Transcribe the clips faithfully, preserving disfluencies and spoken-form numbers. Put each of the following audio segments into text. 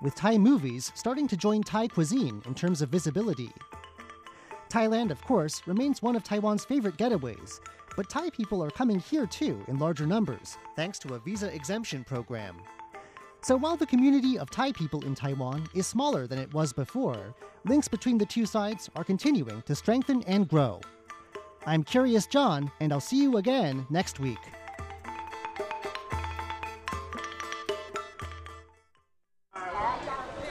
with Thai movies starting to join Thai cuisine in terms of visibility. Thailand, of course, remains one of Taiwan's favorite getaways, but Thai people are coming here too in larger numbers, thanks to a visa exemption program. So while the community of Thai people in Taiwan is smaller than it was before, links between the two sides are continuing to strengthen and grow. I'm Curious John, and I'll see you again next week.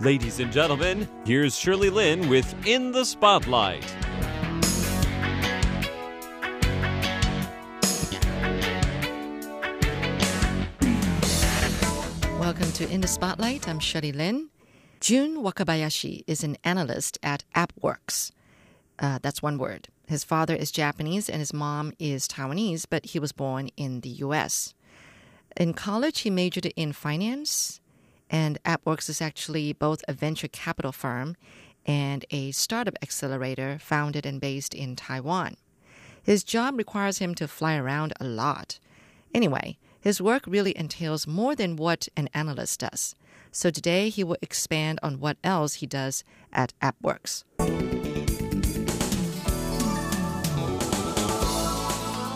Ladies and gentlemen, here's Shirley Lin with In the Spotlight. Welcome to In the Spotlight. I'm Shirley Lin. Jun Wakabayashi is an analyst at AppWorks. Uh, that's one word. His father is Japanese and his mom is Taiwanese, but he was born in the U S. In college, he majored in finance. And AppWorks is actually both a venture capital firm and a startup accelerator founded and based in Taiwan. His job requires him to fly around a lot. Anyway, his work really entails more than what an analyst does. So today he will expand on what else he does at AppWorks.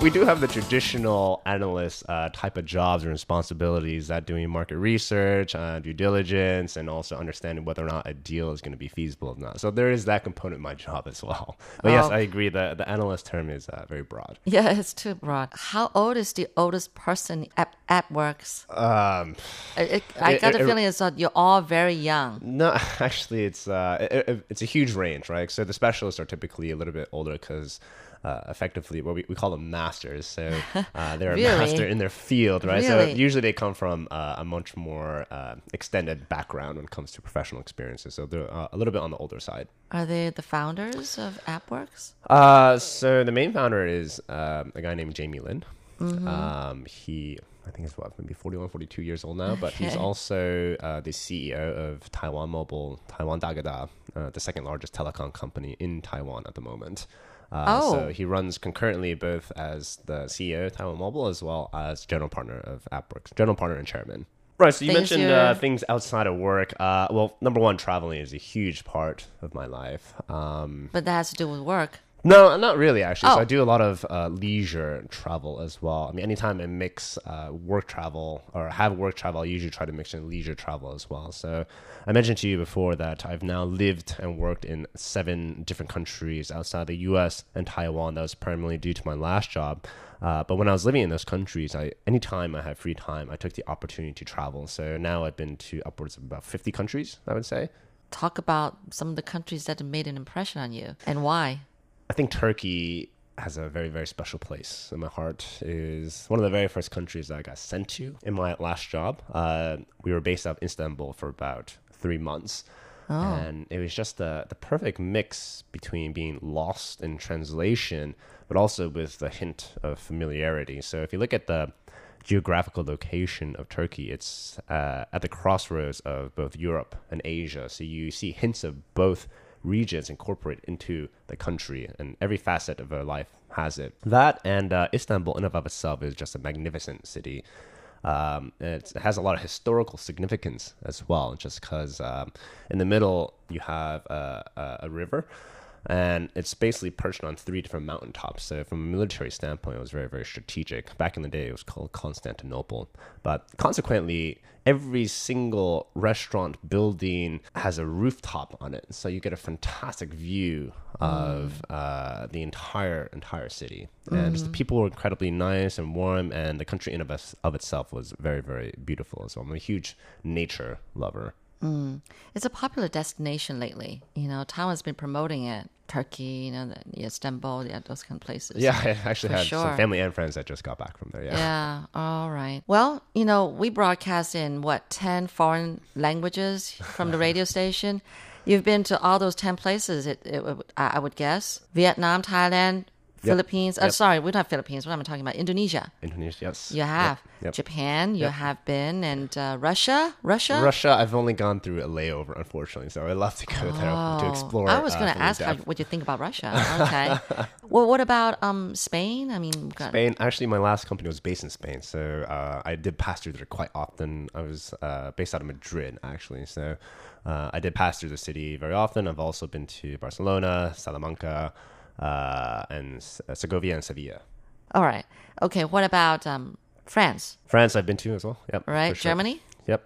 We do have the traditional analyst uh, type of jobs and responsibilities that doing market research, uh, due diligence, and also understanding whether or not a deal is going to be feasible or not. So there is that component of my job as well. But oh. Yes, I agree that the analyst term is uh, very broad. Yeah, it's too broad. How old is the oldest person at AppWorks? Um, it, it, I got it, the it, feeling it's not, you're all very young. No, actually, it's uh, it, it's a huge range, right? So the specialists are typically a little bit older because... Uh, effectively, what we, we call them masters. So uh, they're really? a master in their field, right? Really? So usually they come from uh, a much more uh, extended background when it comes to professional experiences. So they're uh, a little bit on the older side. Are they the founders of AppWorks? Uh, so the main founder is uh, a guy named Jamie Lin. Mm-hmm. Um, he, I think he's what, maybe forty-one, forty-two years old now, but okay. He's also uh, the C E O of Taiwan Mobile, Taiwan Dagada, uh, the second largest telecom company in Taiwan at the moment. Uh, oh. So he runs concurrently both as the C E O of Taiwan Mobile as well as general partner of AppWorks, general partner and chairman. Right, so you things mentioned uh, things outside of work. Uh, well, number one, traveling is a huge part of my life. Um, but that has to do with work. No, not really, actually. Oh. So I do a lot of uh, leisure travel as well. I mean, anytime I mix uh, work travel or have work travel, I usually try to mix in leisure travel as well. So I mentioned to you before that I've now lived and worked in seven different countries outside the U S and Taiwan. That was primarily due to my last job. Uh, but when I was living in those countries, I, anytime I had free time, I took the opportunity to travel. So now I've been to upwards of about fifty countries, I would say. Talk about some of the countries that made an impression on you and why. I think Turkey has a very, very special place in my heart. It is one of the very first countries that I got sent to in my last job. Uh, we were based out of Istanbul for about three months. Oh. And it was just the, the perfect mix between being lost in translation, but also with the hint of familiarity. So if you look at the geographical location of Turkey, it's uh, at the crossroads of both Europe and Asia. So you see hints of both regions incorporate into the country, and every facet of our life has it. That and uh, Istanbul in and of itself is just a magnificent city. Um, it has a lot of historical significance as well, just because um, in the middle you have a, a, a river, and it's basically perched on three different mountaintops. So from a military standpoint, it was very, very strategic. Back in the day, it was called Constantinople. But consequently, every single restaurant building has a rooftop on it. So you get a fantastic view of mm. uh, the entire entire city. Mm-hmm. And just the people were incredibly nice and warm. And the country in of, of itself was very, very beautiful as well. I'm a huge nature lover. Mm. It's a popular destination lately. You know, Taiwan's been promoting it. Turkey, you know, the, Istanbul, yeah, those kind of places. Yeah, I actually had sure. some family and friends that just got back from there. Yeah. Yeah. All right. Well, you know, we broadcast in what ten foreign languages from the radio station. You've been to all those ten places. It, it, I would guess Vietnam, Thailand, Philippines. Yep. Oh, yep. Sorry, we're not Philippines. What am I talking about? Indonesia. Indonesia, yes. You have. Yep. Yep. Japan, you yep. have been. And uh, Russia? Russia? Russia, I've only gone through a layover, unfortunately. So I'd love to go oh, there to explore. I was going to uh, ask how, what you think about Russia. Okay. Well, what about um, Spain? I mean, got... Spain. Actually, my last company was based in Spain. So uh, I did pass through there quite often. I was uh, based out of Madrid, actually. So uh, I did pass through the city very often. I've also been to Barcelona, Salamanca, Uh, and uh, Segovia and Sevilla. All right. Okay. What about um, France? France, I've been to as well. Yep. Right. Sure. Germany? Yep.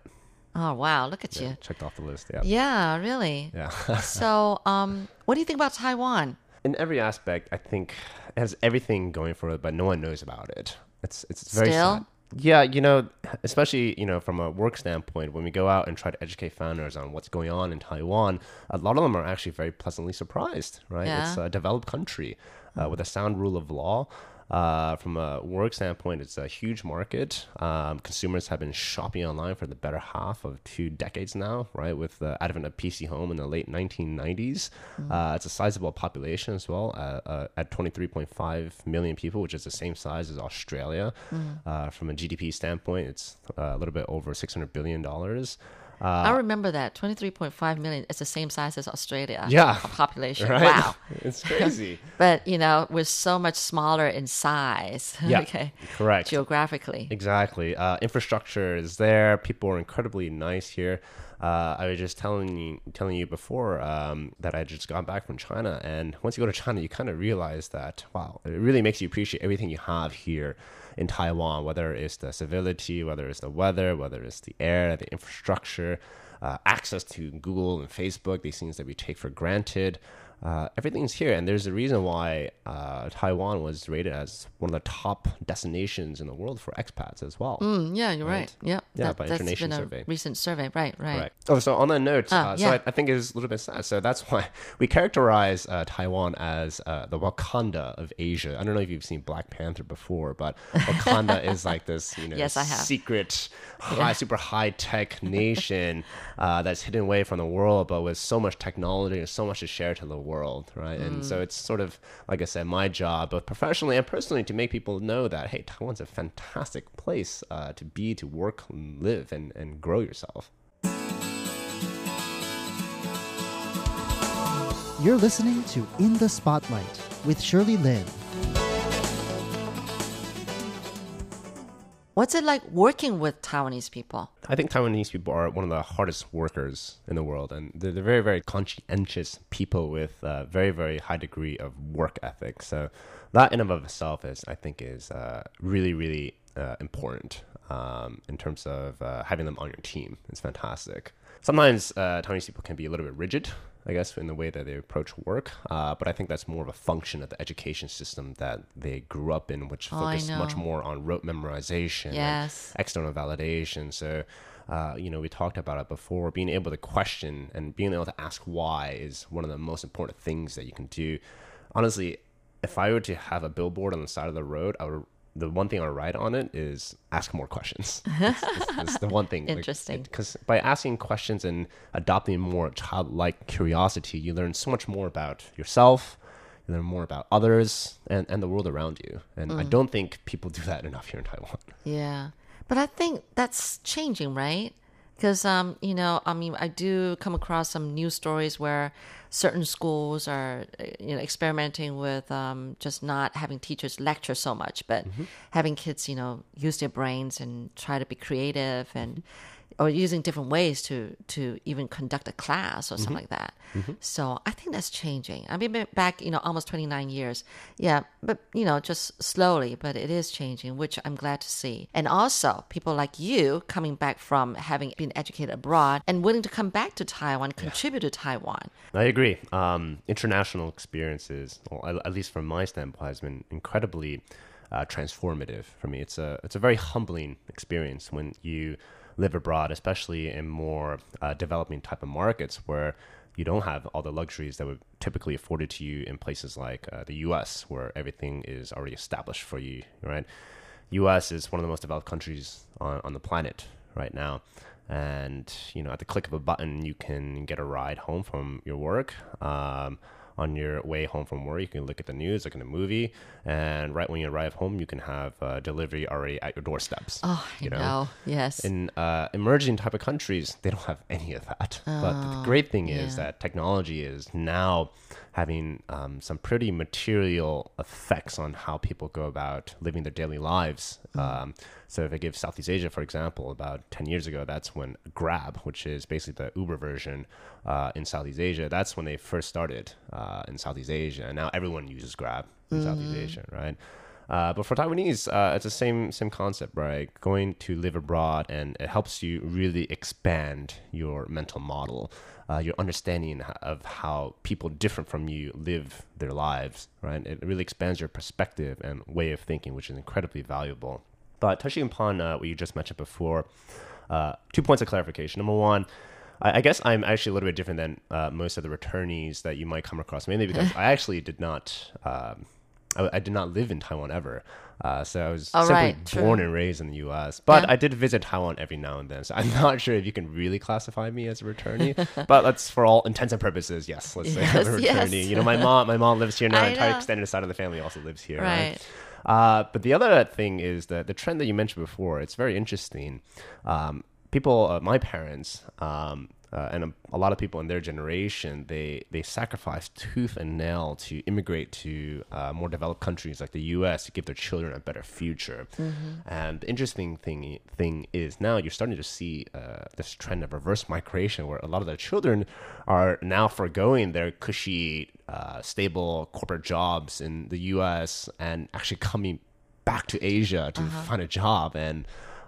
Oh, wow. Look at yeah, you. Checked off the list. Yeah. Yeah, really. Yeah. So, um, what do you think about Taiwan? In every aspect, I think it has everything going for it, but no one knows about it. It's it's very Still? sad. Yeah, you know, especially, you know, from a work standpoint, when we go out and try to educate founders on what's going on in Taiwan, a lot of them are actually very pleasantly surprised, right? Yeah. It's a developed country uh, with a sound rule of law. Uh, from a work standpoint, it's a huge market. Um, consumers have been shopping online for the better half of two decades now, right? With the advent of P C Home in the late nineteen nineties. Mm-hmm. Uh, it's a sizable population as well, uh, uh, at twenty-three point five million people, which is the same size as Australia. Mm-hmm. Uh, from a G D P standpoint, it's a little bit over six hundred billion dollars. Uh, I remember that, twenty-three point five million. It's the same size as Australia. Yeah. Population. Right? Wow. It's crazy. But, you know, we're so much smaller in size. Yeah. Okay. Correct. Geographically. Exactly. Uh, infrastructure is there. People are incredibly nice here. Uh, I was just telling you, telling you before um, that I had just gone back from China. And once you go to China, you kind of realize that, wow, it really makes you appreciate everything you have here in Taiwan, whether it's the civility, whether it's the weather, whether it's the air, the infrastructure, uh, access to Google and Facebook, these things that we take for granted. Uh, everything's here. And there's a reason why uh, Taiwan was rated as one of the top destinations in the world for expats as well. Mm, yeah, you're right. right. Yep. Yeah, that, by that's International been a Survey. Recent survey, right, right. right. Oh, so on that note, uh, uh, yeah. so I, I think it's a little bit sad. So that's why we characterize uh, Taiwan as uh, the Wakanda of Asia. I don't know if you've seen Black Panther before, but Wakanda is like this, you know, yes, secret, high, yeah. super high-tech nation uh, that's hidden away from the world, but with so much technology and so much to share to the world. World, right? Mm. And so it's sort of, like I said, my job, both professionally and personally, to make people know that, hey, Taiwan's a fantastic place uh, to be, to work, live, and, and grow yourself. You're listening to In the Spotlight with Shirley Lin. What's it like working with Taiwanese people? I think Taiwanese people are one of the hardest workers in the world. And they're, they're very, very conscientious people with a very, very high degree of work ethic. So that in and of itself is, I think, is uh, really, really uh, important um, in terms of uh, having them on your team. It's fantastic. Sometimes uh, Taiwanese people can be a little bit rigid, I guess, in the way that they approach work. Uh, but I think that's more of a function of the education system that they grew up in, which focused oh, much more on rote memorization yes. and external validation. So, uh, you know, we talked about it before. Being able to question and being able to ask why is one of the most important things that you can do. Honestly, if I were to have a billboard on the side of the road, I would... The one thing I write on it is ask more questions. It's, it's, it's the one thing. Interesting. Because like, by asking questions and adopting more childlike curiosity, you learn so much more about yourself, you learn more about others, and, and the world around you. And mm. I don't think people do that enough here in Taiwan. Yeah. But I think that's changing, right? Because, um, you know, I mean, I do come across some news stories where certain schools are, you know, experimenting with um, just not having teachers lecture so much, but mm-hmm. having kids, you know, use their brains and try to be creative and or using different ways to, to even conduct a class or mm-hmm. something like that. Mm-hmm. So I think that's changing. I mean, back, you know, almost twenty-nine years. Yeah, but, you know, just slowly, but it is changing, which I'm glad to see. And also, people like you coming back from having been educated abroad and willing to come back to Taiwan, contribute yeah. to Taiwan. I agree. Um, international experiences, or at least from my standpoint, has been incredibly uh, transformative for me. It's a, it's a very humbling experience when you live abroad, especially in more uh, developing type of markets where you don't have all the luxuries that were typically afforded to you in places like uh, the U S, where everything is already established for you, right? U S is one of the most developed countries on, on the planet right now. And, you know, at the click of a button, you can get a ride home from your work. Um, on your way home from work, you can look at the news, look at a movie. And right when you arrive home, you can have uh, delivery already at your doorsteps. Oh, I you know? know. Yes. In uh, emerging type of countries, they don't have any of that. Oh, but the great thing is yeah. that technology is now having um, some pretty material effects on how people go about living their daily lives. Mm-hmm. Um, so if I give Southeast Asia, for example, about ten years ago, that's when Grab, which is basically the Uber version uh, in Southeast Asia, that's when they first started uh, in Southeast Asia. And now everyone uses Grab in mm-hmm. Southeast Asia, right? Uh, but for Taiwanese, uh, it's the same same concept, right? Going to live abroad, and it helps you really expand your mental model, uh, your understanding of how people different from you live their lives, right? It really expands your perspective and way of thinking, which is incredibly valuable. But touching upon uh, what you just mentioned before, uh, two points of clarification. Number one, I guess I'm actually a little bit different than uh, most of the returnees that you might come across, mainly because I actually did not... Um, I, I did not live in Taiwan ever. Uh, so I was All simply right, born and raised in the U S. But yeah. I did visit Taiwan every now and then. So I'm not sure if you can really classify me as a returnee. But let's, for all intents and purposes, yes, let's yes, say I'm a returnee. Yes. You know, my mom my mom lives here now. Entire extended side of the family also lives here. Right. right? Uh, but the other thing is that the trend that you mentioned before, it's very interesting. Um, people, uh, my parents... Um, Uh, and a, a lot of people in their generation, they, they sacrificed tooth and nail to immigrate to uh, more developed countries like the U S to give their children a better future. Mm-hmm. And the interesting thing thing is now you're starting to see uh, this trend of reverse migration, where a lot of the children are now foregoing their cushy, uh, stable corporate jobs in the U S and actually coming back to Asia to uh-huh. find a job and...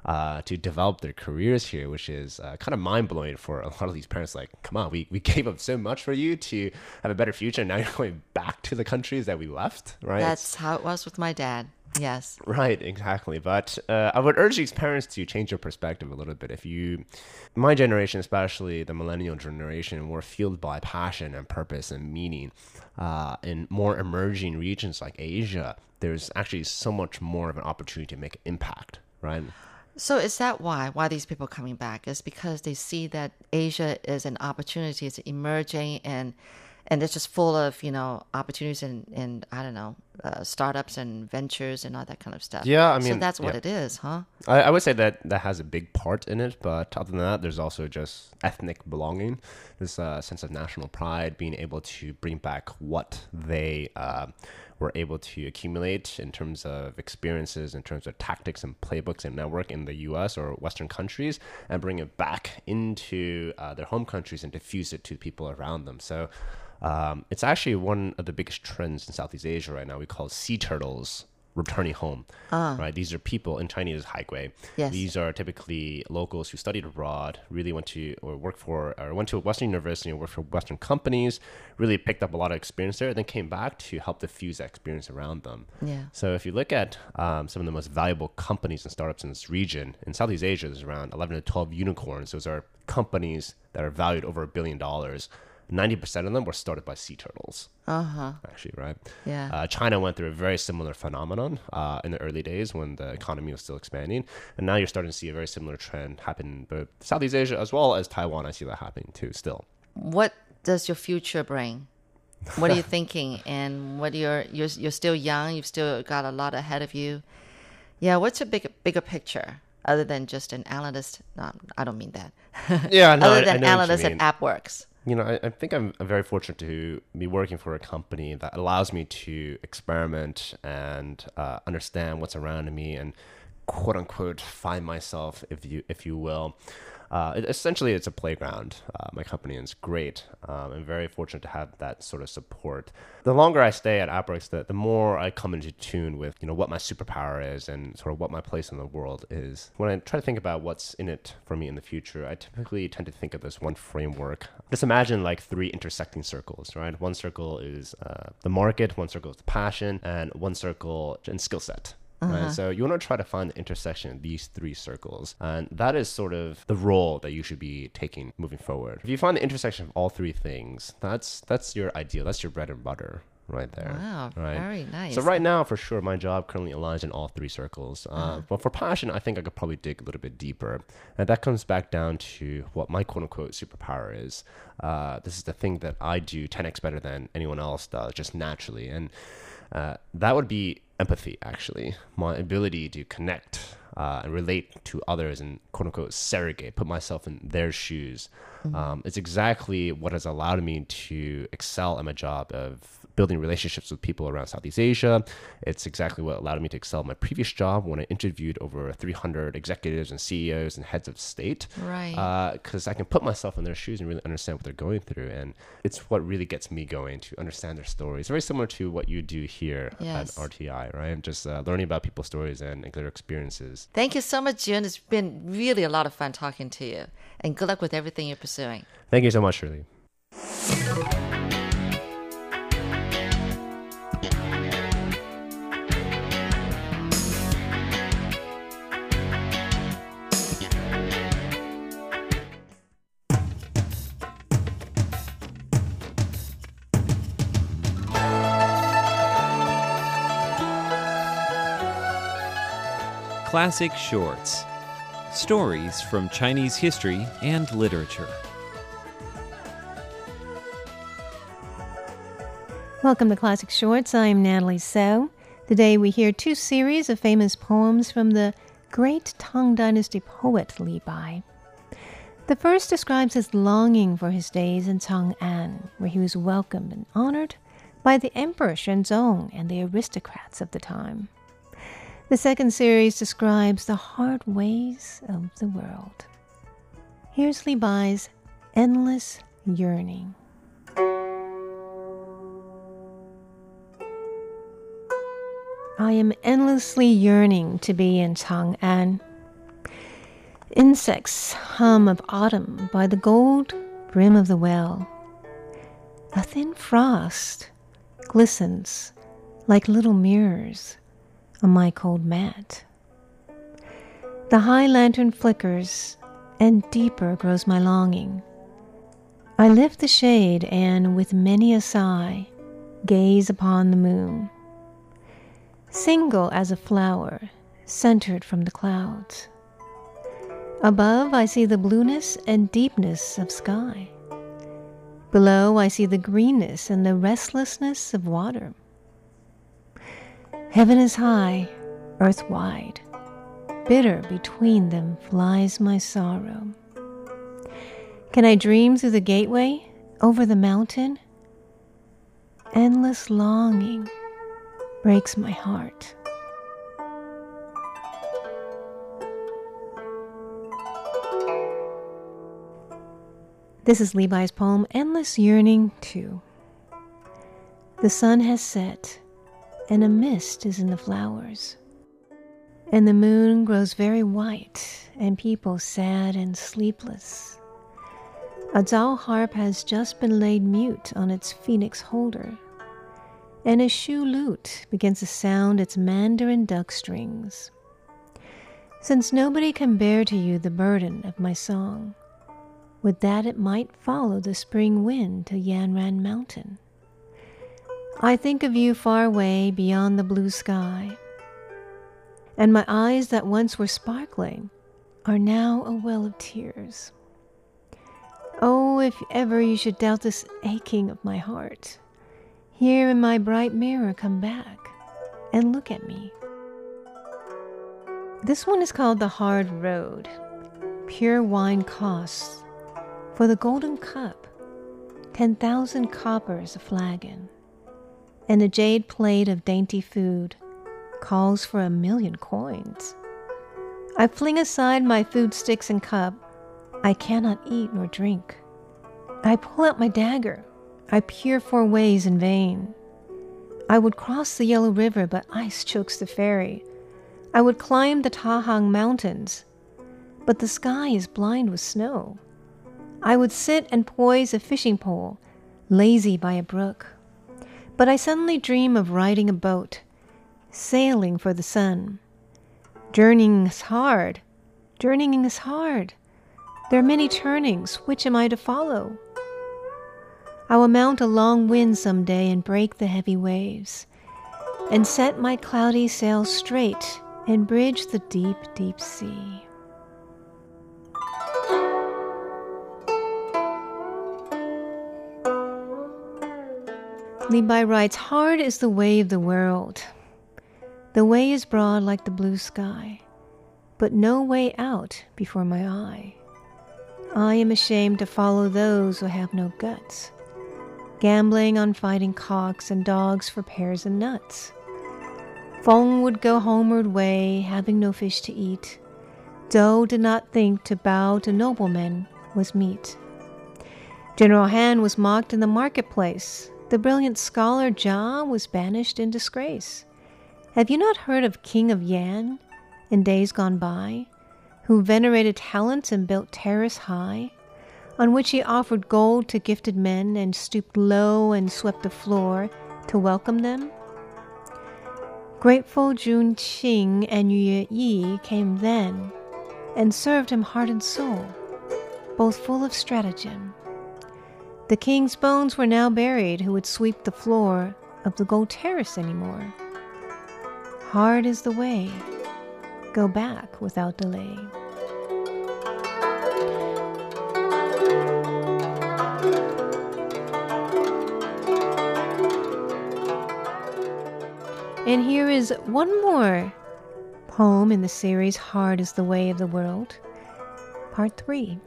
Uh, to develop their careers here, which is uh, kind of mind-blowing for a lot of these parents. Like, come on, we, we gave up so much for you to have a better future, and now you're going back to the countries that we left, right? That's how it was with my dad, yes. Right, exactly. But uh, I would urge these parents to change your perspective a little bit. If you, my generation, especially the millennial generation, were fueled by passion and purpose and meaning. Uh, in more emerging regions like Asia, there's actually so much more of an opportunity to make an impact, right? So is that why? Why these people coming back? Is because they see that Asia is an opportunity, it's emerging, and and it's just full of, you know, opportunities and, and I don't know, uh, startups and ventures and all that kind of stuff. Yeah, I mean... So that's what yeah. it is, huh? I, I would say that that has a big part in it, but other than that, there's also just ethnic belonging, this uh, sense of national pride, being able to bring back what they... Uh, were able to accumulate in terms of experiences, in terms of tactics and playbooks and network in the U S or Western countries, and bring it back into uh, their home countries and diffuse it to people around them. So um, it's actually one of the biggest trends in Southeast Asia right now. We call sea turtles returning home, ah. right? These are people in Chinese haigui. Yes. These are typically locals who studied abroad, really went to or worked for or went to a Western university and worked for Western companies, really picked up a lot of experience there, and then came back to help diffuse that experience around them. Yeah. So if you look at um, some of the most valuable companies and startups in this region, in Southeast Asia, there's around eleven to twelve unicorns. Those are companies that are valued over a billion dollars. ninety percent of them were started by sea turtles. Uh-huh. Actually, right? Yeah. Uh, China went through a very similar phenomenon uh, in the early days when the economy was still expanding. And now you're starting to see a very similar trend happen in both Southeast Asia as well as Taiwan. I see that happening too still. What does your future bring? What are you thinking? And what you're, you're, you're still young. You've still got a lot ahead of you. Yeah, what's a big, bigger picture? Other than just an analyst. No, I don't mean that. Yeah, no, Other than I, I know analyst what you mean. At AppWorks. You know, I, I think I'm, I'm very fortunate to be working for a company that allows me to experiment and uh, understand what's around me and quote unquote find myself, if you if you will. Uh, it, essentially, it's a playground. Uh, my company is great. Um, I'm very fortunate to have that sort of support. The longer I stay at AppWorks, the, the more I come into tune with, you know, what my superpower is and sort of what my place in the world is. When I try to think about what's in it for me in the future, I typically tend to think of this one framework. Just imagine like three intersecting circles, right? One circle is uh, the market, one circle is the passion, and one circle is skill set. Uh-huh. Right? So you want to try to find the intersection of these three circles. And that is sort of the role that you should be taking moving forward. If you find the intersection of all three things, that's that's your ideal. That's your bread and butter. Right there. Wow, right? Very nice. So right now, for sure, my job currently aligns in all three circles. Uh, uh-huh. But for passion, I think I could probably dig a little bit deeper. And that comes back down to what my quote-unquote superpower is. Uh, this is the thing that I do ten x better than anyone else does, just naturally. And uh, that would be empathy, actually. My ability to connect uh, and relate to others and quote-unquote surrogate, put myself in their shoes. Mm-hmm. Um, it's exactly what has allowed me to excel at my job of building relationships with people around Southeast Asia. It's exactly what allowed me to excel in my previous job when I interviewed over three hundred executives and C E Os and heads of state. Right. Because uh, I can put myself in their shoes and really understand what they're going through. And it's what really gets me going to understand their stories. Very similar to what you do here yes. at R T I, right? Just uh, learning about people's stories and their experiences. Thank you so much, Jun. It's been really a lot of fun talking to you. And good luck with everything you're pursuing. Thank you so much, Shirley. Classic Shorts. Stories from Chinese history and literature. Welcome to Classic Shorts. I'm Natalie Sow. Today we hear two series of famous poems from the great Tang Dynasty poet Li Bai. The first describes his longing for his days in Chang'an, where he was welcomed and honored by the Emperor Shenzong and the aristocrats of the time. The second series describes the hard ways of the world. Here's Li Bai's Endless Yearning. I am endlessly yearning to be in Chang'an. Insects hum of autumn by the gold brim of the well. A thin frost glistens like little mirrors on my cold mat. The high lantern flickers, and deeper grows my longing. I lift the shade and, with many a sigh, gaze upon the moon, single as a flower, centered from the clouds. Above, I see the blueness and deepness of sky. Below, I see the greenness and the restlessness of water. Heaven is high, earth wide. Bitter between them flies my sorrow. Can I dream through the gateway, over the mountain? Endless longing breaks my heart. This is Li Bai's poem, Endless Yearning two. The sun has set, and a mist is in the flowers, and the moon grows very white, and people sad and sleepless. A Zhao harp has just been laid mute on its phoenix holder, and a Shu lute begins to sound its Mandarin duck strings. Since nobody can bear to you the burden of my song, would that it might follow the spring wind to Yanran Mountain. I think of you far away beyond the blue sky, and my eyes that once were sparkling are now a well of tears. Oh, if ever you should doubt this aching of my heart, here in my bright mirror come back and look at me. This one is called The Hard Road. Pure wine costs, for the golden cup, ten thousand coppers a flagon. And a jade plate of dainty food calls for a million coins. I fling aside my food sticks and cup. I cannot eat nor drink. I pull out my dagger. I peer four ways in vain. I would cross the Yellow River, but ice chokes the ferry. I would climb the Taihang Mountains, but the sky is blind with snow. I would sit and poise a fishing pole, lazy by a brook. But I suddenly dream of riding a boat, sailing for the sun, Journeying is hard. Journeying is hard. There are many turnings. Which am I to follow? I will mount a long wind some day and break the heavy waves, and set my cloudy sails straight and bridge the deep, deep sea. Li Bai writes, hard is the way of the world. The way is broad like the blue sky, but no way out before my eye. I am ashamed to follow those who have no guts, gambling on fighting cocks and dogs for pears and nuts. Feng would go homeward way, having no fish to eat. Doe did not think to bow to noblemen was meet. General Han was mocked in the marketplace. The brilliant scholar Jia was banished in disgrace. Have you not heard of King of Yan in days gone by, who venerated talents and built terrace high, on which he offered gold to gifted men and stooped low and swept the floor to welcome them? Grateful Jun Qing and Yue Yi came then and served him heart and soul, both full of stratagem. The king's bones were now buried, who would sweep the floor of the gold terrace anymore. Hard is the way. Go back without delay. And here is one more poem in the series, Hard is the Way of the World, Part three.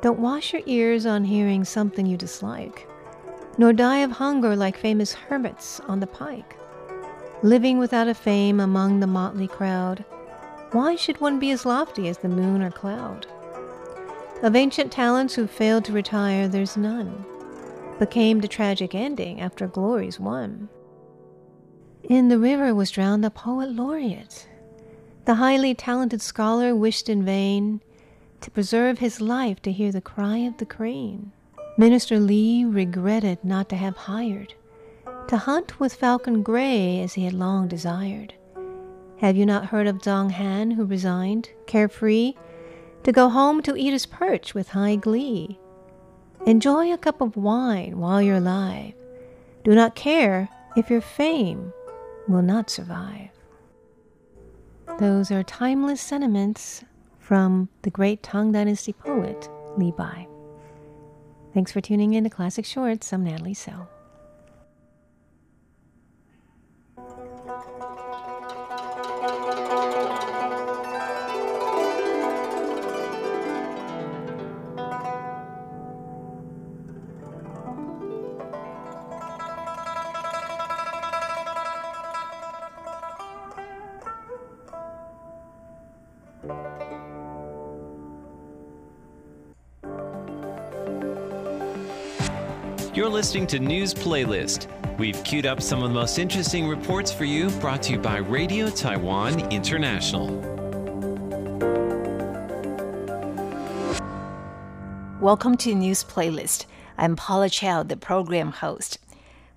Don't wash your ears on hearing something you dislike, nor die of hunger like famous hermits on the pike. Living without a fame among the motley crowd, why should one be as lofty as the moon or cloud? Of ancient talents who failed to retire, there's none, but came to tragic ending after glories won. In the river was drowned the poet laureate. The highly talented scholar wished in vain to preserve his life to hear the cry of the crane. Minister Li regretted not to have hired to hunt with falcon gray as he had long desired. Have you not heard of Dong Han, who resigned, carefree, to go home to eat his perch with high glee? Enjoy a cup of wine while you're alive. Do not care if your fame will not survive. Those are timeless sentiments from the great Tang Dynasty poet, Li Bai. Thanks for tuning in to Classic Shorts. I'm Natalie Sow. You're listening to News Playlist. We've queued up some of the most interesting reports for you, brought to you by Radio Taiwan International. Welcome to News Playlist. I'm Paula Chow, the program host.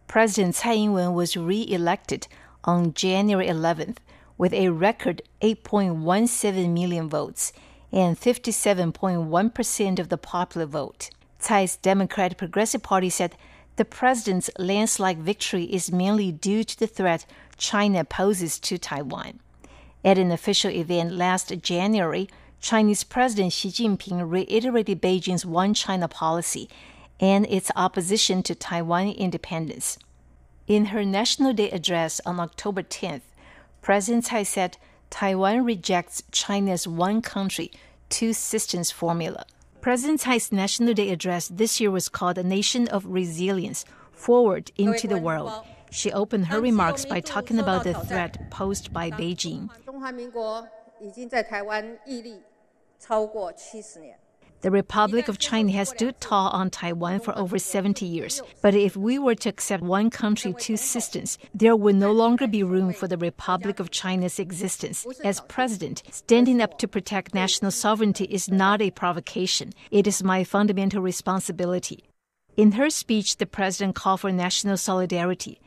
President Tsai Ing-wen was re-elected on January eleventh with a record eight point one seven million votes and fifty-seven point one percent of the popular vote. Tsai's Democratic Progressive Party said the president's landslide victory is mainly due to the threat China poses to Taiwan. At an official event last January, Chinese President Xi Jinping reiterated Beijing's One China policy and its opposition to Taiwan independence. In her National Day address on October tenth, President Tsai said Taiwan rejects China's one country, two systems formula. President Tsai's National Day address this year was called A Nation of Resilience, Forward into the World. She opened her remarks by talking about the threat posed by Beijing. The Republic of China has stood tall on Taiwan for over seventy years, but if we were to accept one country, two systems, there would no longer be room for the Republic of China's existence. As president, standing up to protect national sovereignty is not a provocation. It is my fundamental responsibility. In her speech, the president called for national solidarity.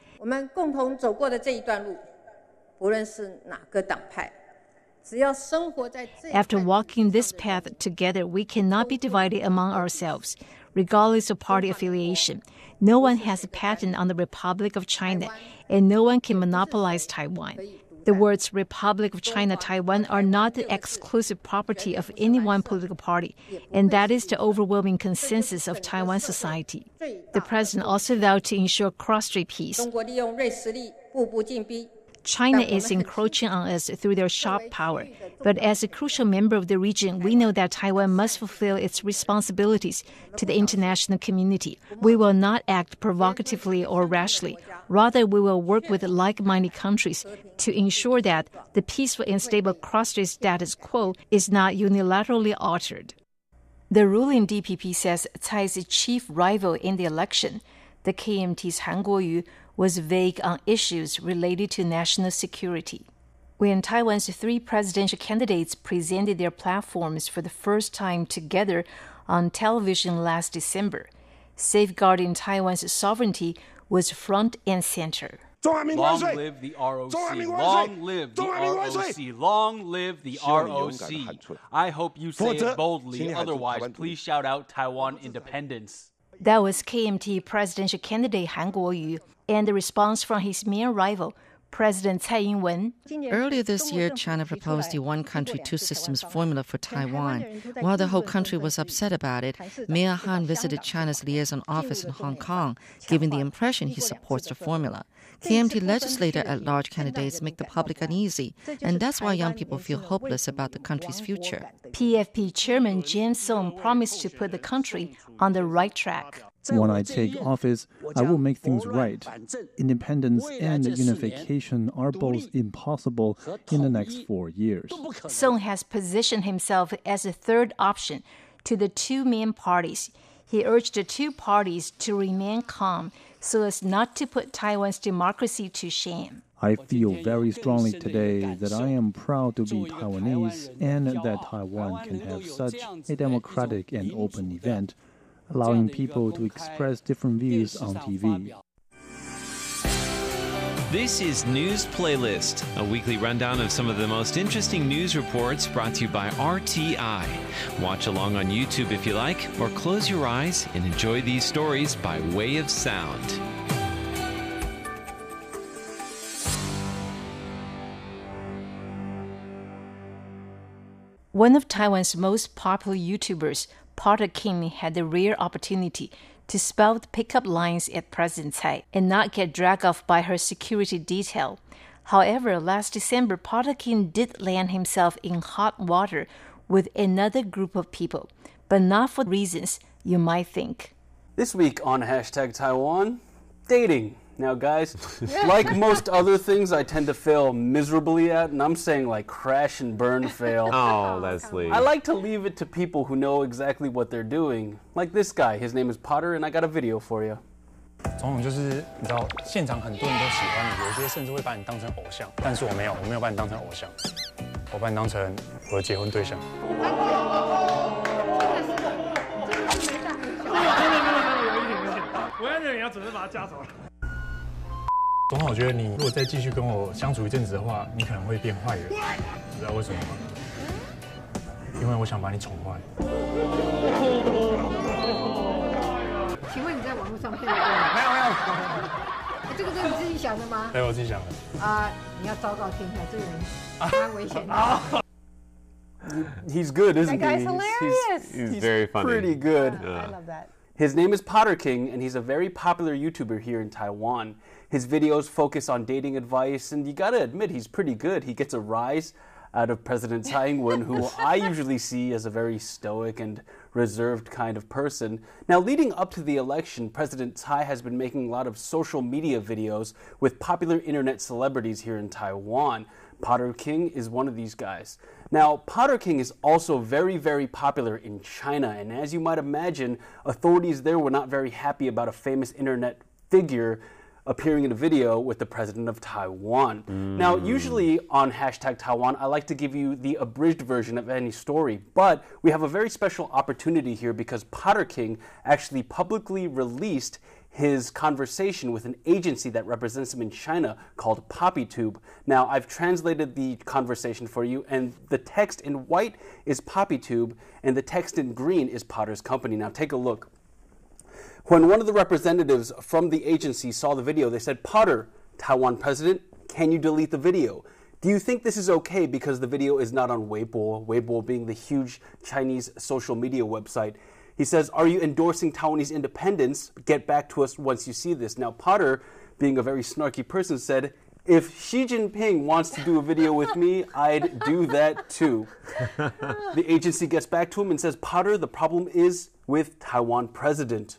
After walking this path together, we cannot be divided among ourselves, regardless of party affiliation. No one has a patent on the Republic of China, and no one can monopolize Taiwan. The words Republic of China, Taiwan are not the exclusive property of any one political party, and that is the overwhelming consensus of Taiwan society. The president also vowed to ensure cross-strait peace. China is encroaching on us through their sharp power, but as a crucial member of the region, we know that Taiwan must fulfill its responsibilities to the international community. We will not act provocatively or rashly. Rather, we will work with like-minded countries to ensure that the peaceful and stable cross-strait status quo is not unilaterally altered. The ruling D P P says Tsai's chief rival in the election, the K M T's Han Kuo-yu, was vague on issues related to national security. When Taiwan's three presidential candidates presented their platforms for the first time together on television last December, safeguarding Taiwan's sovereignty was front and center. Long live the R O C! Long live the R O C! Long live the R O C! I hope you say it boldly, otherwise please shout out Taiwan independence. That was K M T presidential candidate Han Kuo-yu and the response from his main rival, President Tsai Ing-wen. Earlier this year, China proposed the one country, two systems formula for Taiwan. While the whole country was upset about it, Mayor Han visited China's liaison office in Hong Kong, giving the impression he supports the formula. K M T legislator-at-large candidates make the public uneasy, and that's why young people feel hopeless about the country's future. P F P Chairman James Song promised to put the country on the right track. When I take office, I will make things right. Independence and unification are both impossible in the next four years. Song has positioned himself as a third option to the two main parties. He urged the two parties to remain calm so as not to put Taiwan's democracy to shame. I feel very strongly today that I am proud to be Taiwanese and that Taiwan can have such a democratic and open event, allowing people to express different views on T V. This is News Playlist, a weekly rundown of some of the most interesting news reports brought to you by R T I. Watch along on YouTube if you like, or close your eyes and enjoy these stories by way of sound. One of Taiwan's most popular YouTubers, Potter King, had the rare opportunity to spout pickup lines at President Tsai and not get dragged off by her security detail. However, last December, Potter King did land himself in hot water with another group of people, but not for reasons you might think. This week on Hashtag Taiwan, dating. Now, guys, like most other things, I tend to fail miserably at, and I'm saying like crash and burn fail. Oh, Leslie. I like to leave it to people who know exactly what they're doing. Like this guy, his name is Potter, and I got a video for you. I He's good, isn't he? That guy's hilarious. He's, he's, he's very funny. Pretty good. Yeah, yeah. I love that. His name is Potter King, and he's a very popular YouTuber here in Taiwan. His videos focus on dating advice, and you gotta admit, he's pretty good. He gets a rise out of President Tsai Ing-wen, who I usually see as a very stoic and reserved kind of person. Now, leading up to the election, President Tsai has been making a lot of social media videos with popular internet celebrities here in Taiwan. Potter King is one of these guys. Now, Potter King is also very, very popular in China, and as you might imagine, authorities there were not very happy about a famous internet figure appearing in a video with the president of Taiwan. Mm. Now, usually on hashtag Taiwan, I like to give you the abridged version of any story, but we have a very special opportunity here because Potter King actually publicly released his conversation with an agency that represents him in China called PoppyTube. Now, I've translated the conversation for you, and the text in white is PoppyTube, and the text in green is Potter's company. Now, take a look. When one of the representatives from the agency saw the video, they said, "Potter, Taiwan president, can you delete the video? Do you think this is okay because the video is not on Weibo," Weibo being the huge Chinese social media website. He says, "Are you endorsing Taiwanese independence? Get back to us once you see this." Now, Potter, being a very snarky person, said, "If Xi Jinping wants to do a video with me, I'd do that too." The agency gets back to him and says, "Potter, the problem is with Taiwan president."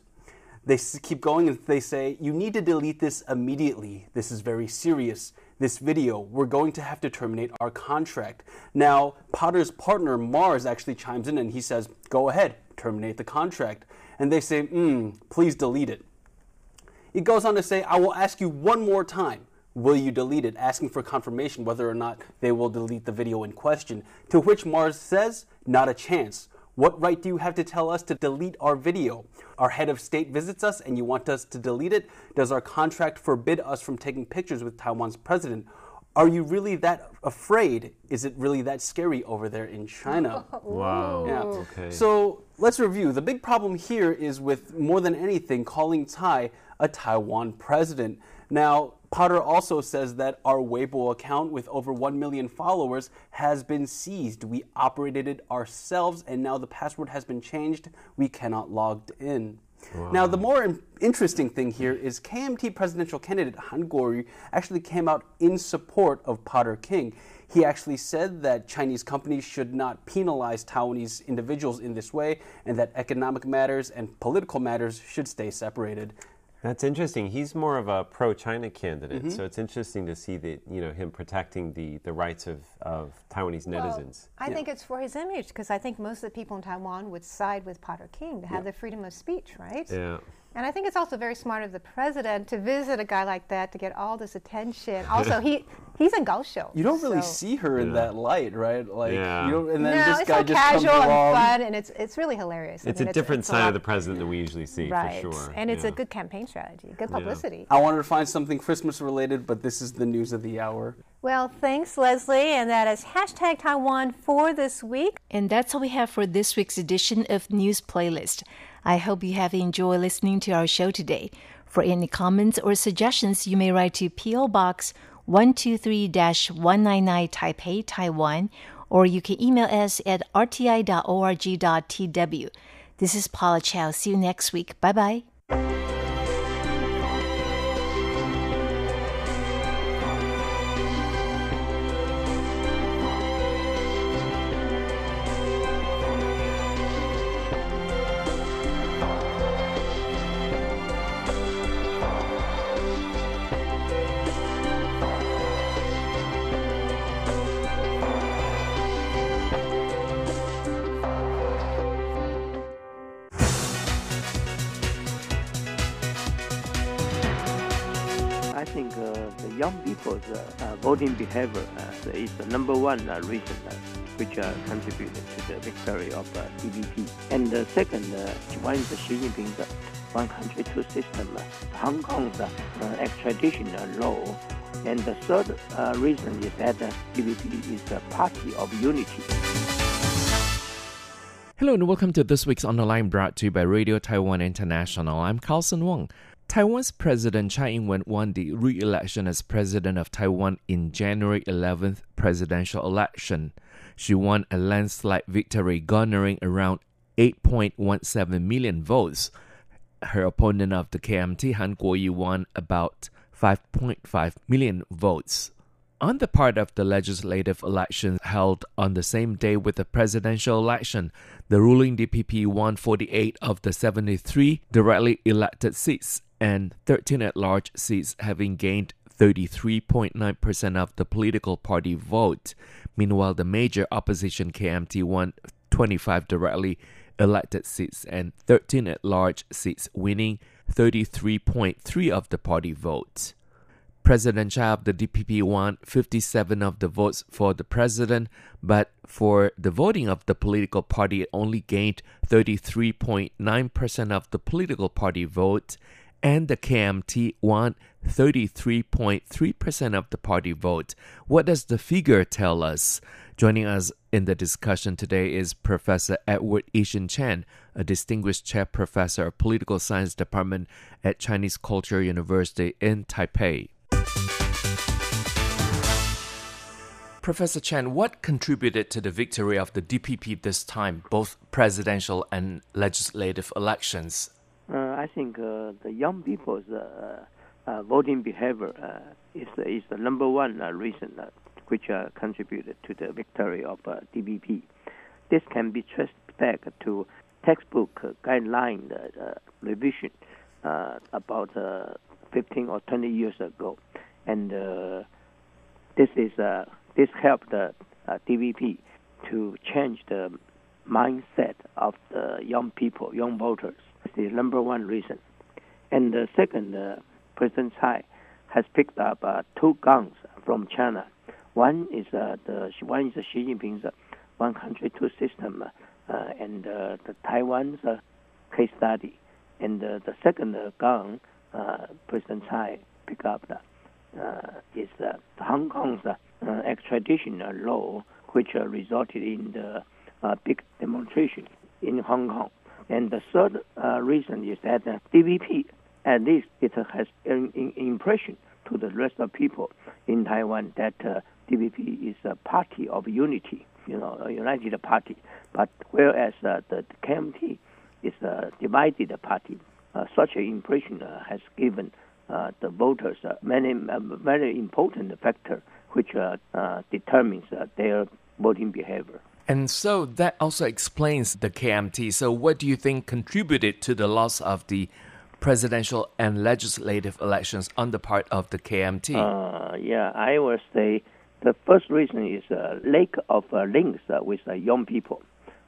They keep going and they say, "You need to delete this immediately. This is very serious. This video, we're going to have to terminate our contract." Now, Potter's partner, Mars, actually chimes in and he says, "Go ahead, terminate the contract." And they say, mm, "Please delete it." It goes on to say, "I will ask you one more time. Will you delete it?" Asking for confirmation whether or not they will delete the video in question. To which Mars says, "Not a chance. What right do you have to tell us to delete our video? Our head of state visits us and you want us to delete it? Does our contract forbid us from taking pictures with Taiwan's president? Are you really that afraid? Is it really that scary over there in China?" Wow. Yeah. Okay. So let's review. The big problem here is with, more than anything, calling Tsai a Taiwan president. Now, Potter also says that our Weibo account with over one million followers has been seized. We operated it ourselves, and now the password has been changed. We cannot log in. Wow. Now, the more interesting thing here is K M T presidential candidate Han Kuo-yu actually came out in support of Potter King. He actually said that Chinese companies should not penalize Taiwanese individuals in this way, and that economic matters and political matters should stay separated. That's interesting. He's more of a pro-China candidate, mm-hmm. so it's interesting to see that, you know, him protecting the, the rights of, of Taiwanese well, netizens. I yeah. think it's for his image, because I think most of the people in Taiwan would side with Potter King to have yeah. the freedom of speech, right? Yeah. And I think it's also very smart of the president to visit a guy like that to get all this attention. Also, he he's in Kaohsiung. You don't really so. see her in yeah. that light, right? Like, yeah. you don't, and then no, this guy so just comes along. No, it's so casual and fun, and it's it's really hilarious. It's I mean, a it's, different it's side a of the president than we usually see, right. for sure. And it's yeah. a good campaign strategy, good publicity. Yeah. I wanted to find something Christmas-related, but this is the news of the hour. Well, thanks, Leslie. And that is hashtag Taiwan for this week. And that's all we have for this week's edition of News Playlist. I hope you have enjoyed listening to our show today. For any comments or suggestions, you may write to P O. Box one two three one nine nine Taipei, Taiwan, or you can email us at r t i dot org dot t w. This is Paula Chow. See you next week. Bye-bye. Voting behavior uh, is the number one uh, reason uh, which uh, contributed to the victory of uh, D P P. And uh, second, uh, one is Xi Jinping's uh, one hundred two system, uh, Hong Kong's uh, extradition uh, law. And the third uh, reason is that uh, D P P is a party of unity. Hello and welcome to this week's On The Line, brought to you by Radio Taiwan International. I'm Carlson Wong. Taiwan's President Tsai Ing-wen won the re-election as President of Taiwan in January eleventh presidential election. She won a landslide victory, garnering around eight point one seven million votes. Her opponent of the K M T, Han Kuo-yu, won about five point five million votes. On the part of the legislative election held on the same day with the presidential election, the ruling D P P won forty-eight of the seventy-three directly elected seats and thirteen at-large seats, having gained thirty-three point nine percent of the political party vote. Meanwhile, the major opposition K M T won twenty-five directly elected seats and thirteen at-large seats, winning thirty-three point three percent of the party votes. President Chai of the D P P won fifty-seven percent of the votes for the president, but for the voting of the political party, it only gained thirty-three point nine percent of the political party votes, and the K M T won thirty-three point three percent of the party vote. What does the figure tell us? Joining us in the discussion today is Professor Edward Ishin Chen, a distinguished chair professor of political science department at Chinese Culture University in Taipei. Professor Chen, what contributed to the victory of the D P P this time, both presidential and legislative elections? Uh, I think uh, the young people's uh, uh, voting behavior uh, is, is the number one uh, reason uh, which uh, contributed to the victory of uh, D P P. This can be traced back to textbook uh, guideline uh, revision uh, about uh, fifteen or twenty years ago. And uh, this is uh, this helped the uh, D P P to change the mindset of the young people, young voters. The number one reason. And the second, uh, President Tsai has picked up uh, two guns from China. One is uh, the one is Xi Jinping's uh, one country, two system uh, and uh, the Taiwan's uh, case study. And uh, the second uh, gun uh, President Tsai picked up uh, is uh, Hong Kong's uh, extradition law, which uh, resulted in the uh, big demonstration in Hong Kong. And the third uh, reason is that the D P P, at least it has an impression to the rest of people in Taiwan that uh, D P P is a party of unity, you know, a united party. But whereas uh, the K M T is a divided party, uh, such an impression uh, has given uh, the voters uh, many uh, very important factor which uh, uh, determines uh, their voting behavior. And so that also explains the K M T. So what do you think contributed to the loss of the presidential and legislative elections on the part of the K M T? Uh, yeah, I would say the first reason is uh, lack of uh, links uh, with uh, young people.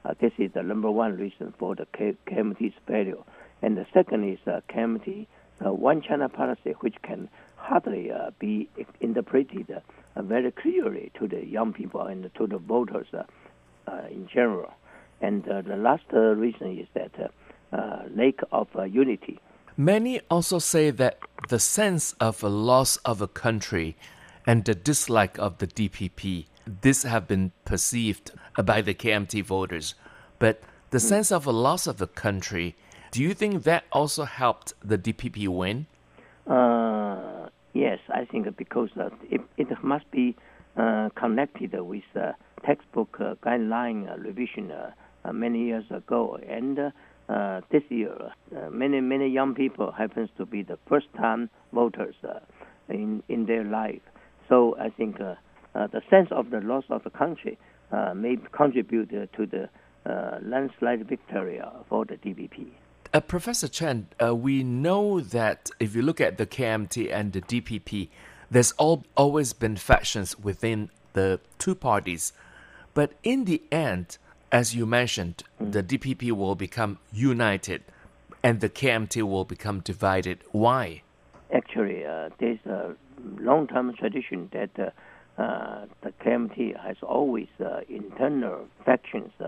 Uh, this is the number one reason for the K- KMT's failure. And the second is uh, K M T, uh, One China policy, which can hardly uh, be interpreted uh, very clearly to the young people and to the voters uh, Uh, in general. And uh, the last uh, reason is that uh, uh, lack of uh, unity. Many also say that the sense of a loss of a country and the dislike of the D P P, this have been perceived by the K M T voters. But the mm. sense of a loss of a country, do you think that also helped the D P P win? Uh, yes, I think because uh, it, it must be uh, connected with uh, textbook uh, guideline uh, revision uh, uh, many years ago, and uh, uh, this year uh, many many young people happens to be the first time voters uh, in in their life. So I think uh, uh, the sense of the loss of the country uh, may contribute uh, to the uh, landslide victory for the D P P. Uh, Professor Chen, uh, we know that if you look at the K M T and the D P P, there's all, always been factions within the two parties. But in the end, as you mentioned, mm. the D P P will become united and the K M T will become divided. Why? Actually, uh, there's a long-term tradition that uh, uh, the K M T has always uh, internal factions uh,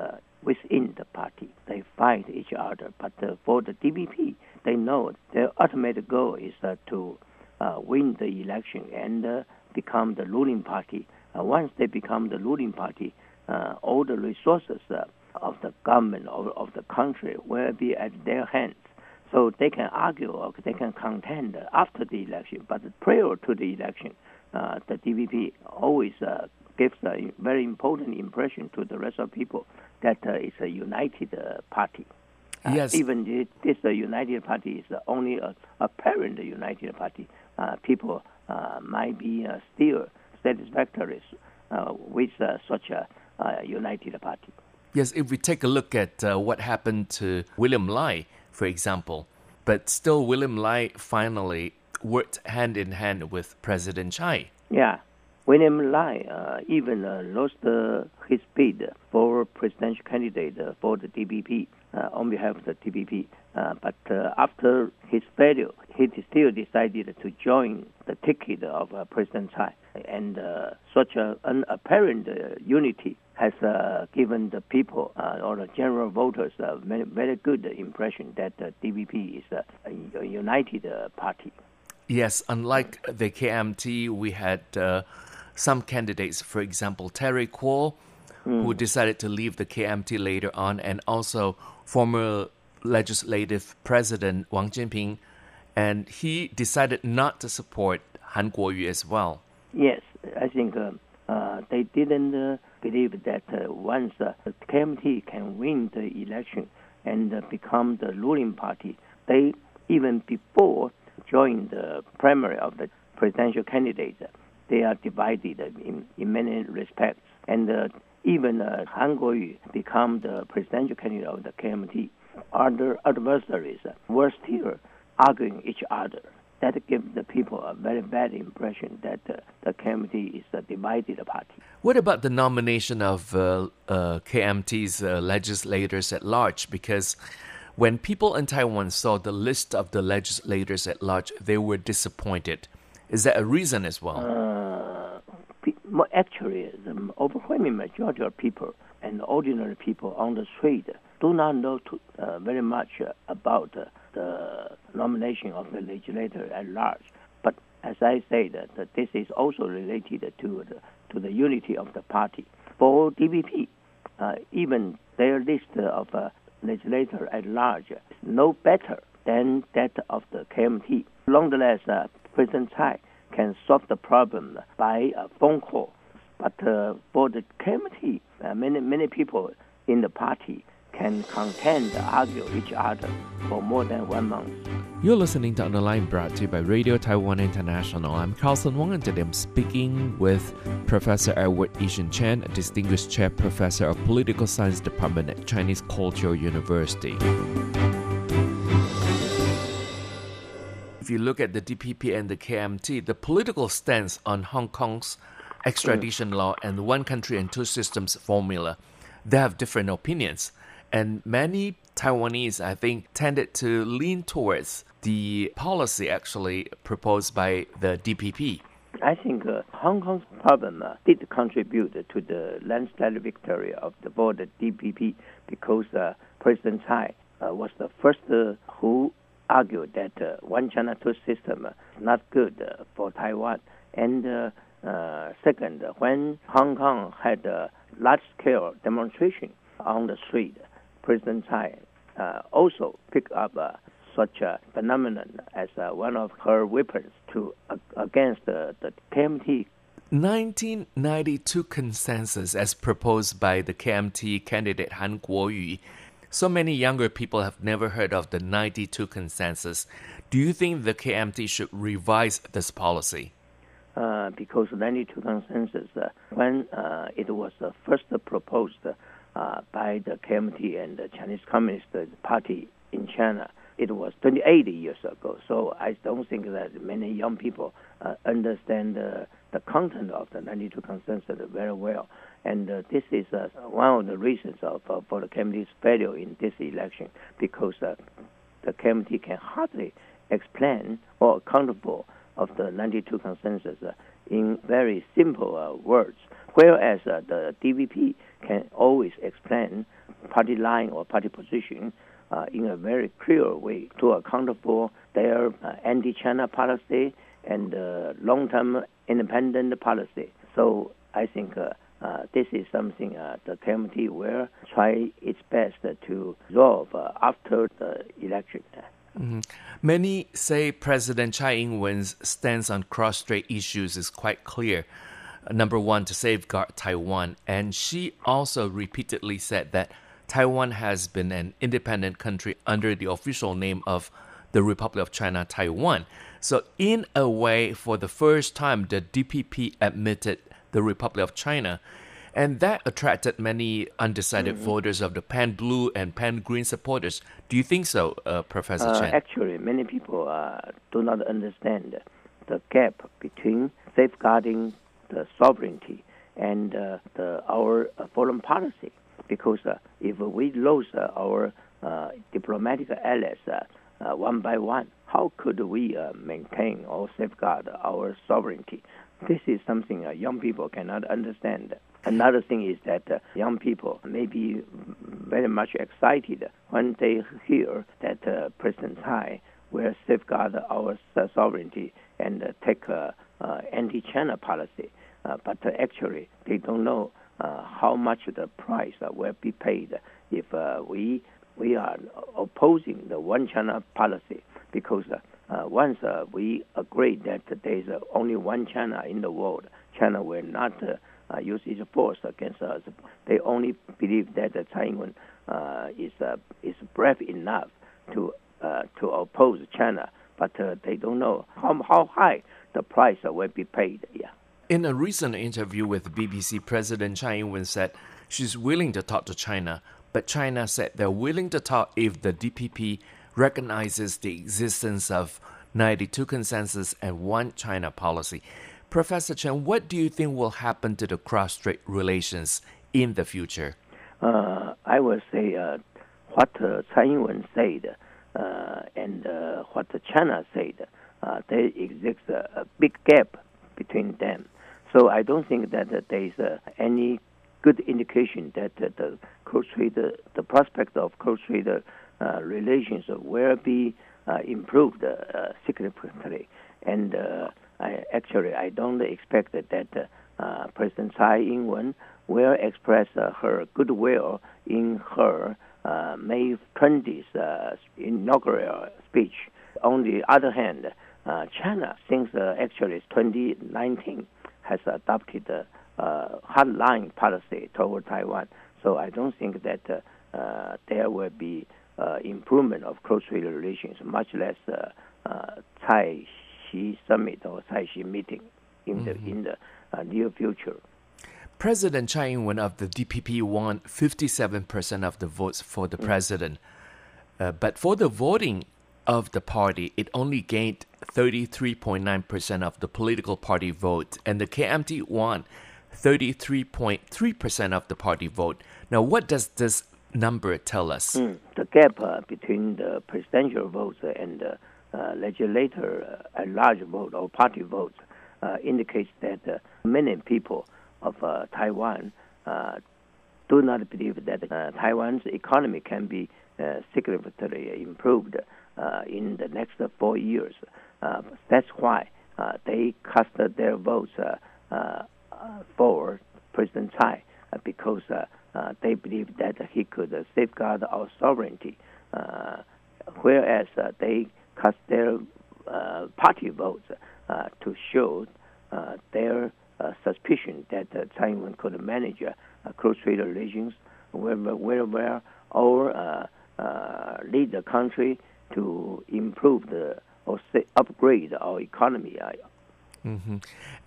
within the party. They fight each other. But uh, for the D P P, they know their ultimate goal is uh, to uh, win the election and uh, become the ruling party. Uh, once they become the ruling party, uh, all the resources uh, of the government or of, of the country will be at their hands. So they can argue or they can contend after the election. But prior to the election, uh, the D P P always uh, gives a very important impression to the rest of people that uh, it's a united uh, party. Uh, yes. Even if this uh, united party is only a apparent united party, uh, people uh, might be uh, still satisfactory uh, with uh, such a uh, united party. Yes, if we take a look at uh, what happened to William Lai, for example, but still William Lai finally worked hand in hand with President Chai. Yeah, William Lai uh, even uh, lost uh, his bid for presidential candidate uh, for the D P P uh, on behalf of the T P P. Uh, but uh, after his failure, he still decided to join the ticket of uh, President Tsai. And uh, such a, an apparent uh, unity has uh, given the people uh, or the general voters a very, very good impression that the D V P is a, a united uh, party. Yes, unlike the K M T, we had uh, some candidates, for example, Terry Kuo, mm. who decided to leave the K M T later on, and also former legislative president Wang Jinping, and he decided not to support Han Kuo-yu as well. Yes, I think uh, uh, they didn't uh, believe that uh, once uh, the K M T can win the election and uh, become the ruling party, they, even before joining the primary of the presidential candidates, they are divided in, in many respects. And uh, even uh, Han Kuo-yu become the presidential candidate of the K M T. Other adversaries were still arguing each other. That gives the people a very bad impression that uh, the K M T is a divided party. What about the nomination of uh, uh, K M T's uh, legislators at large? Because when people in Taiwan saw the list of the legislators at large, they were disappointed. Is that a reason as well? Uh, actually, the overwhelming majority of people and ordinary people on the street do not know too, uh, very much uh, about uh, the nomination of the legislator at large. But as I said, uh, that this is also related to the, to the unity of the party. For D V P, uh, even their list of uh, legislators at large is no better than that of the K M T. Nonetheless, uh, President Tsai can solve the problem by a phone call. But uh, for the K M T, uh, many, many people in the party can contend, argue each other for more than one month. You're listening to Underline, brought to you by Radio Taiwan International. I'm Carlson Wong, and today I'm speaking with Professor Edward Ishin Chen, a Distinguished Chair Professor of Political Science Department at Chinese Cultural University. If you look at the D P P and the K M T, the political stance on Hong Kong's extradition mm. law and the one country and two systems formula, they have different opinions. And many Taiwanese, I think, tended to lean towards the policy actually proposed by the D P P. I think uh, Hong Kong's problem uh, did contribute to the landslide victory of the board D P P, because uh, President Tsai uh, was the first uh, who argued that uh, one China two system is uh, not good uh, for Taiwan. And uh, uh, second, when Hong Kong had a large-scale demonstration on the street, President Tsai uh, also picked up uh, such a phenomenon as uh, one of her weapons to uh, against uh, the K M T. nineteen ninety-two consensus as proposed by the K M T candidate Han Kuo-yu. So many younger people have never heard of the ninety-two consensus. Do you think the K M T should revise this policy? Uh, because ninety-two consensus, uh, when uh, it was uh, first proposed, uh, Uh, by the K M T and the Chinese Communist Party in China. It was twenty-eight years ago, so I don't think that many young people uh, understand uh, the content of the ninety-two consensus very well. And uh, this is uh, one of the reasons of, uh, for the K M T's failure in this election, because uh, the K M T can hardly explain or account for of the ninety-two consensus uh, in very simple uh, words, whereas uh, the D V P can always explain party line or party position uh, in a very clear way to account for their uh, anti-China policy and uh, long-term independent policy. So I think uh, uh, this is something uh, the K M T will try its best to resolve uh, after the election. Mm-hmm. Many say President Tsai Ing-wen's stance on cross-strait issues is quite clear. Number one, to safeguard Taiwan. And she also repeatedly said that Taiwan has been an independent country under the official name of the Republic of China, Taiwan. So in a way, for the first time, the D P P admitted the Republic of China. And that attracted many undecided mm-hmm. voters of the pan-blue and pan-green supporters. Do you think so, uh, Professor uh, Chen? Actually, many people uh, do not understand the gap between safeguarding the sovereignty and uh, the, our foreign policy. Because uh, if we lose uh, our uh, diplomatic allies uh, uh, one by one. How could we uh, maintain or safeguard our sovereignty? This is something uh, young people cannot understand. Another thing is that uh, young people may be very much excited when they hear that uh, President Tsai will safeguard our uh, sovereignty and uh, take uh, uh, anti-China policy. Uh, but uh, actually, they don't know uh, how much the price uh, will be paid if uh, we we are opposing the one-China policy. Because uh, uh, once uh, we agree that there is uh, only one China in the world, China will not Uh, Uh, use its force against us. They only believe that uh, Tsai Ing-wen uh, is uh, is brave enough to uh, to oppose China, but uh, they don't know how how high the price uh, will be paid. Yeah. In a recent interview with B B C, President Tsai Ing-wen said she's willing to talk to China, but China said they're willing to talk if the D P P recognizes the existence of ninety-two consensus and one China policy. Professor Chen, what do you think will happen to the cross-strait relations in the future? Uh, I will say uh, what uh, Tsai Ing-wen said uh, and uh, what China said, uh, there exists a, a big gap between them. So I don't think that uh, there is uh, any good indication that uh, the cross-strait, uh, the prospect of cross-strait uh, relations will be uh, improved uh, significantly. And uh, I, actually, I don't expect that uh, uh, President Tsai Ing-wen will express uh, her goodwill in her uh, May twentieth uh, inaugural speech. On the other hand, uh, China, since uh, actually twenty nineteen, has adopted a uh, hardline policy toward Taiwan. So I don't think that uh, uh, there will be uh, improvement of cross-strait relations, much less uh, uh, Tsai Summit or Tai Chi meeting in the mm-hmm. in the uh, near future. President Tsai Ing-wen of the D P P won fifty-seven percent of the votes for the mm-hmm. president, uh, but for the voting of the party, it only gained thirty-three point nine percent of the political party vote, and the K M T won thirty-three point three percent of the party vote. Now, what does this number tell us? Mm, the gap uh, between the presidential votes and the uh, Uh, legislator uh, a large vote or party votes uh, indicates that uh, many people of uh, Taiwan uh, do not believe that uh, Taiwan's economy can be uh, significantly improved uh, in the next four years. Uh, that's why uh, they cast their votes uh, uh, for President Tsai uh, because uh, uh, they believe that he could uh, safeguard our sovereignty, uh, whereas uh, they cast their uh, party votes uh, to show uh, their uh, suspicion that uh, Tsai Ing-wen could manage uh, cross-strait relations wherever, wherever or uh, uh, lead the country to improve the, or say, upgrade our economy. Mm-hmm.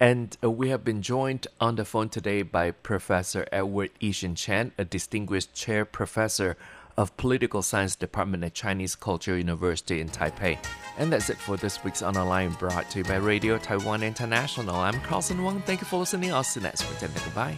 And uh, we have been joined on the phone today by Professor Edward Ishin Chen, a distinguished chair professor of Political Science Department at Chinese Cultural University in Taipei. And that's it for this week's Online, brought to you by Radio Taiwan International. I'm Carlson Wong. Thank you for listening. I'll see you next week. Goodbye.